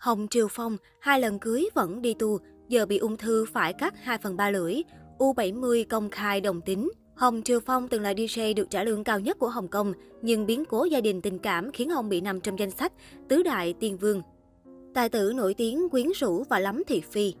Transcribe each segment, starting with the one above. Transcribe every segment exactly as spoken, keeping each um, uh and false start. Hồng Triều Phong hai lần cưới vẫn đi tu, giờ bị ung thư phải cắt hai phần ba lưỡi. u bảy mươi công khai đồng tính. Hồng Triều Phong từng là đi jay được trả lương cao nhất của Hồng Kông, nhưng biến cố gia đình tình cảm khiến ông bị nằm trong danh sách tứ đại tiên vương. Tài tử nổi tiếng quyến rũ và lắm thị phi.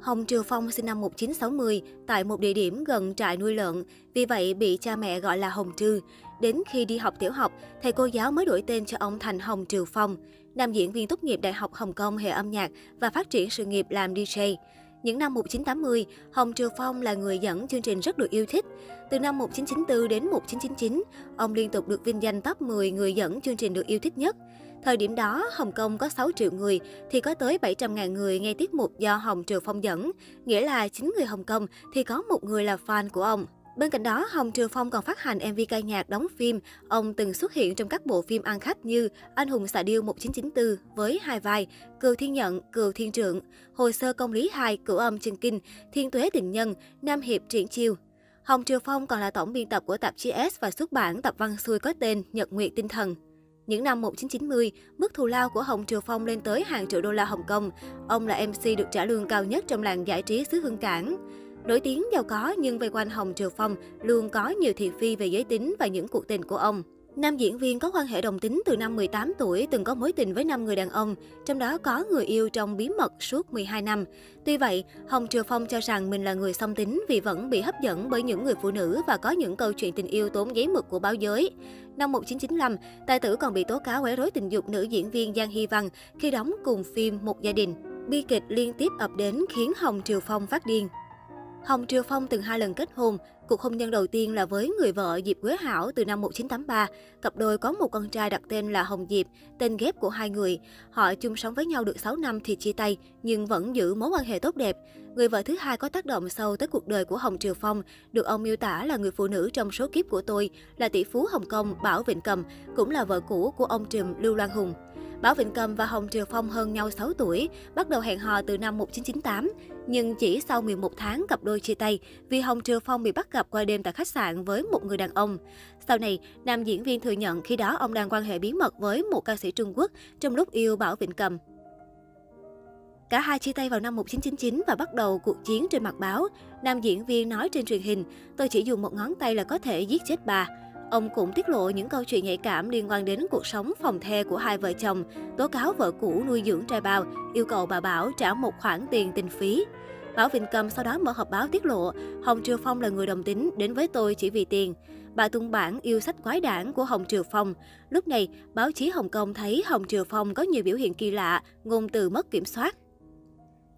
Hồng Triều Phong sinh năm một nghìn chín trăm sáu mươi tại một địa điểm gần trại nuôi lợn, vì vậy bị cha mẹ gọi là Hồng Trư. Đến khi đi học tiểu học, thầy cô giáo mới đổi tên cho ông thành Hồng Triều Phong. Nam diễn viên tốt nghiệp Đại học Hồng Kông hệ âm nhạc và phát triển sự nghiệp làm đi jay. Những năm một nghìn chín trăm tám mươi, Hồng Triều Phong là người dẫn chương trình rất được yêu thích. Từ năm một nghìn chín trăm chín mươi tư đến một nghìn chín trăm chín mươi chín, ông liên tục được vinh danh top mười người dẫn chương trình được yêu thích nhất. Thời điểm đó, Hồng Kông có sáu triệu người, thì có tới bảy trăm nghìn người nghe tiết mục do Hồng Triều Phong dẫn, nghĩa là chín người Hồng Kông thì có một người là fan của ông. Bên cạnh đó, Hồng Triều Phong còn phát hành em vê ca nhạc, đóng phim. Ông từng xuất hiện trong các bộ phim ăn khách như Anh hùng xạ điêu một nghìn chín trăm chín mươi tư với hai vai, Cửu Thiên Nhận, Cửu Thiên Trượng, Hồ Sơ Công Lý hai, Cửu Âm Trần Kinh, Thiên Tuế Tình Nhân, Nam Hiệp Triển Chiêu. Hồng Triều Phong còn là tổng biên tập của tạp chí S và xuất bản tập văn xuôi có tên Nhật Nguyệt Tinh Thần. Những năm một nghìn chín trăm chín mươi, mức thù lao của Hồng Triều Phong lên tới hàng triệu đô la Hồng Kông. Ông là em xê được trả lương cao nhất trong làng giải trí xứ Hương Cảng. Nổi tiếng giàu có nhưng vây quanh Hồng Triều Phong luôn có nhiều thị phi về giới tính và những cuộc tình của ông. Nam diễn viên có quan hệ đồng tính từ năm mười tám tuổi, từng có mối tình với năm người đàn ông, trong đó có người yêu trong bí mật suốt mười hai năm. Tuy vậy, Hồng Triều Phong cho rằng mình là người song tính vì vẫn bị hấp dẫn bởi những người phụ nữ và có những câu chuyện tình yêu tốn giấy mực của báo giới. Năm một nghìn chín trăm chín mươi lăm, tài tử còn bị tố cáo quấy rối tình dục nữ diễn viên Giang Hi Vân khi đóng cùng phim Một Gia Đình. Bi kịch liên tiếp ập đến khiến Hồng Triều Phong phát điên. Hồng Triều Phong từng hai lần kết hôn. Cuộc hôn nhân đầu tiên là với người vợ Diệp Quế Hảo từ năm một nghìn chín trăm tám mươi ba. Cặp đôi có một con trai đặt tên là Hồng Diệp, tên ghép của hai người. Họ chung sống với nhau được sáu năm thì chia tay, nhưng vẫn giữ mối quan hệ tốt đẹp. Người vợ thứ hai có tác động sâu tới cuộc đời của Hồng Triều Phong, được ông miêu tả là người phụ nữ trong số kiếp của tôi, là tỷ phú Hồng Kông Bảo Vĩnh Cầm, cũng là vợ cũ của ông trùm Lưu Loan Hùng. Bảo Vĩnh Cầm và Hồng Triều Phong hơn nhau sáu tuổi, bắt đầu hẹn hò từ năm một nghìn chín trăm chín mươi tám. Nhưng chỉ sau mười một tháng, cặp đôi chia tay vì Hồng Triều Phong bị bắt gặp qua đêm tại khách sạn với một người đàn ông. Sau này, nam diễn viên thừa nhận khi đó ông đang quan hệ bí mật với một ca sĩ Trung Quốc trong lúc yêu Bảo Vĩnh Cầm. Cả hai chia tay vào năm một nghìn chín trăm chín mươi chín và bắt đầu cuộc chiến trên mặt báo. Nam diễn viên nói trên truyền hình, tôi chỉ dùng một ngón tay là có thể giết chết bà. Ông cũng tiết lộ những câu chuyện nhạy cảm liên quan đến cuộc sống phòng the của hai vợ chồng, tố cáo vợ cũ nuôi dưỡng trai bao, yêu cầu bà Bảo trả một khoản tiền tình phí. Bảo Vĩnh Cầm sau đó mở họp báo tiết lộ, Hồng Triều Phong là người đồng tính, đến với tôi chỉ vì tiền. Bà tung bản yêu sách quái đản của Hồng Triều Phong. Lúc này, báo chí Hồng Kông thấy Hồng Triều Phong có nhiều biểu hiện kỳ lạ, ngôn từ mất kiểm soát.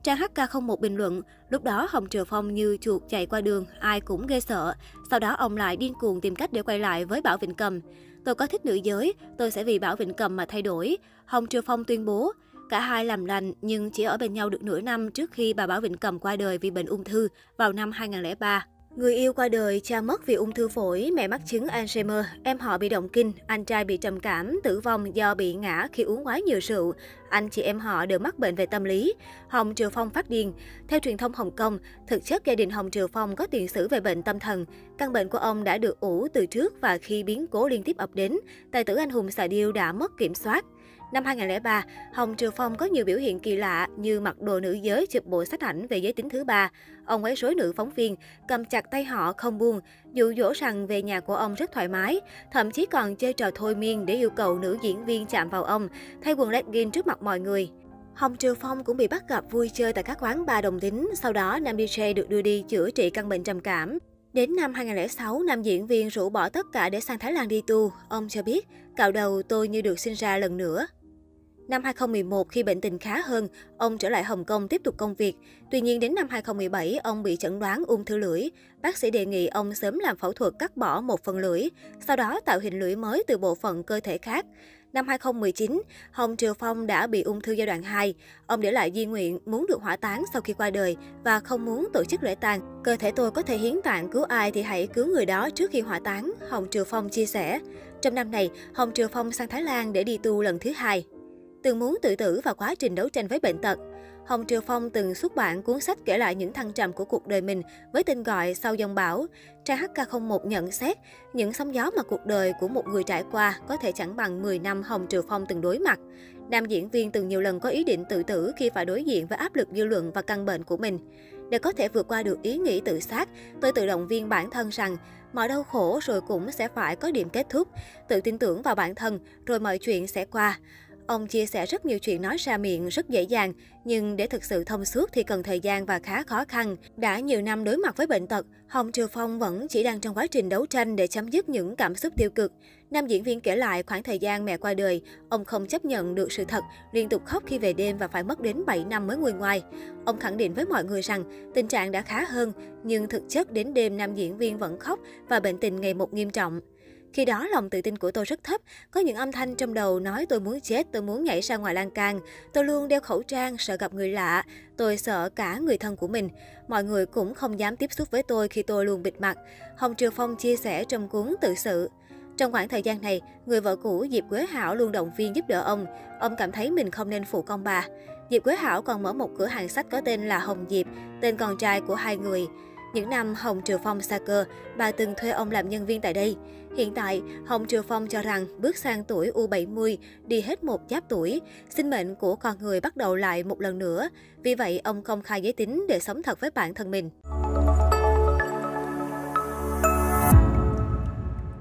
Trang hát ca không một bình luận, lúc đó Hồng Triều Phong như chuột chạy qua đường, ai cũng ghê sợ. Sau đó ông lại điên cuồng tìm cách để quay lại với Bảo Vĩnh Cầm. Tôi có thích nữ giới, tôi sẽ vì Bảo Vĩnh Cầm mà thay đổi. Hồng Triều Phong tuyên bố, cả hai làm lành nhưng chỉ ở bên nhau được nửa năm trước khi bà Bảo Vĩnh Cầm qua đời vì bệnh ung thư vào năm hai nghìn không trăm lẻ ba. Người yêu qua đời, cha mất vì ung thư phổi, mẹ mắc chứng Alzheimer, em họ bị động kinh, anh trai bị trầm cảm, tử vong do bị ngã khi uống quá nhiều rượu. Anh chị em họ đều mắc bệnh về tâm lý. Hồng Triều Phong phát điên. Theo truyền thông Hồng Kông, thực chất gia đình Hồng Triều Phong có tiền sử về bệnh tâm thần. Căn bệnh của ông đã được ủ từ trước và khi biến cố liên tiếp ập đến, tài tử anh hùng xạ điêu đã mất kiểm soát. Năm hai nghìn không trăm lẻ ba, Hồng Triều Phong có nhiều biểu hiện kỳ lạ như mặc đồ nữ giới, chụp bộ sách ảnh về giới tính thứ ba. Ông quấy rối nữ phóng viên, cầm chặt tay họ không buông, dụ dỗ rằng về nhà của ông rất thoải mái, thậm chí còn chơi trò thôi miên để yêu cầu nữ diễn viên chạm vào ông, thay quần legging trước mặt mọi người. Hồng Triều Phong cũng bị bắt gặp vui chơi tại các quán bar đồng tính, sau đó nam đi jay được đưa đi chữa trị căn bệnh trầm cảm. Đến năm hai nghìn không trăm lẻ sáu, nam diễn viên rủ bỏ tất cả để sang Thái Lan đi tu. Ông cho biết, cạo đầu tôi như được sinh ra lần nữa. Năm hai nghìn không trăm mười một, khi bệnh tình khá hơn, ông trở lại Hồng Kông tiếp tục công việc. Tuy nhiên, đến năm hai nghìn không trăm mười bảy, ông bị chẩn đoán ung thư lưỡi. Bác sĩ đề nghị ông sớm làm phẫu thuật cắt bỏ một phần lưỡi, sau đó tạo hình lưỡi mới từ bộ phận cơ thể khác. Năm hai nghìn không trăm mười chín, Hồng Triều Phong đã bị ung thư giai đoạn hai. Ông để lại di nguyện muốn được hỏa táng sau khi qua đời và không muốn tổ chức lễ tang. Cơ thể tôi có thể hiến tặng, cứu ai thì hãy cứu người đó trước khi hỏa táng, Hồng Triều Phong chia sẻ. Trong năm này, Hồng Triều Phong sang Thái Lan để đi tu lần thứ hai. từng muốn tự tử và quá trình đấu tranh với bệnh tật. Hồng Triều Phong từng xuất bản cuốn sách kể lại những thăng trầm của cuộc đời mình với tên gọi Sau dông bão. Trang hát ca không một nhận xét, những sóng gió mà cuộc đời của một người trải qua có thể chẳng bằng mười năm Hồng Triều Phong từng đối mặt. Nam diễn viên từng nhiều lần có ý định tự tử khi phải đối diện với áp lực dư luận và căn bệnh của mình. Để có thể vượt qua được ý nghĩ tự sát, tôi tự động viên bản thân rằng mọi đau khổ rồi cũng sẽ phải có điểm kết thúc, tự tin tưởng vào bản thân rồi mọi chuyện sẽ qua. Ông chia sẻ rất nhiều chuyện nói ra miệng rất dễ dàng, nhưng để thực sự thông suốt thì cần thời gian và khá khó khăn. Đã nhiều năm đối mặt với bệnh tật, Hồng Triều Phong vẫn chỉ đang trong quá trình đấu tranh để chấm dứt những cảm xúc tiêu cực. Nam diễn viên kể lại khoảng thời gian mẹ qua đời, ông không chấp nhận được sự thật, liên tục khóc khi về đêm và phải mất đến bảy năm mới nguôi ngoai. Ông khẳng định với mọi người rằng tình trạng đã khá hơn, nhưng thực chất đến đêm nam diễn viên vẫn khóc và bệnh tình ngày một nghiêm trọng. Khi đó, lòng tự tin của tôi rất thấp, có những âm thanh trong đầu nói tôi muốn chết, tôi muốn nhảy ra ngoài lan can. Tôi luôn đeo khẩu trang, sợ gặp người lạ, tôi sợ cả người thân của mình. Mọi người cũng không dám tiếp xúc với tôi khi tôi luôn bịt mặt. Hồng Triều Phong chia sẻ trong cuốn tự sự. Trong khoảng thời gian này, người vợ cũ Diệp Quế Hảo luôn động viên giúp đỡ ông. Ông cảm thấy mình không nên phụ con bà. Diệp Quế Hảo còn mở một cửa hàng sách có tên là Hồng Diệp, tên con trai của hai người. Những năm Hồng Triều Phong sa cơ, bà từng thuê ông làm nhân viên tại đây. Hiện tại, Hồng Triều Phong cho rằng bước sang tuổi u bảy mươi, đi hết một giáp tuổi, sinh mệnh của con người bắt đầu lại một lần nữa. Vì vậy, ông công khai giới tính để sống thật với bản thân mình.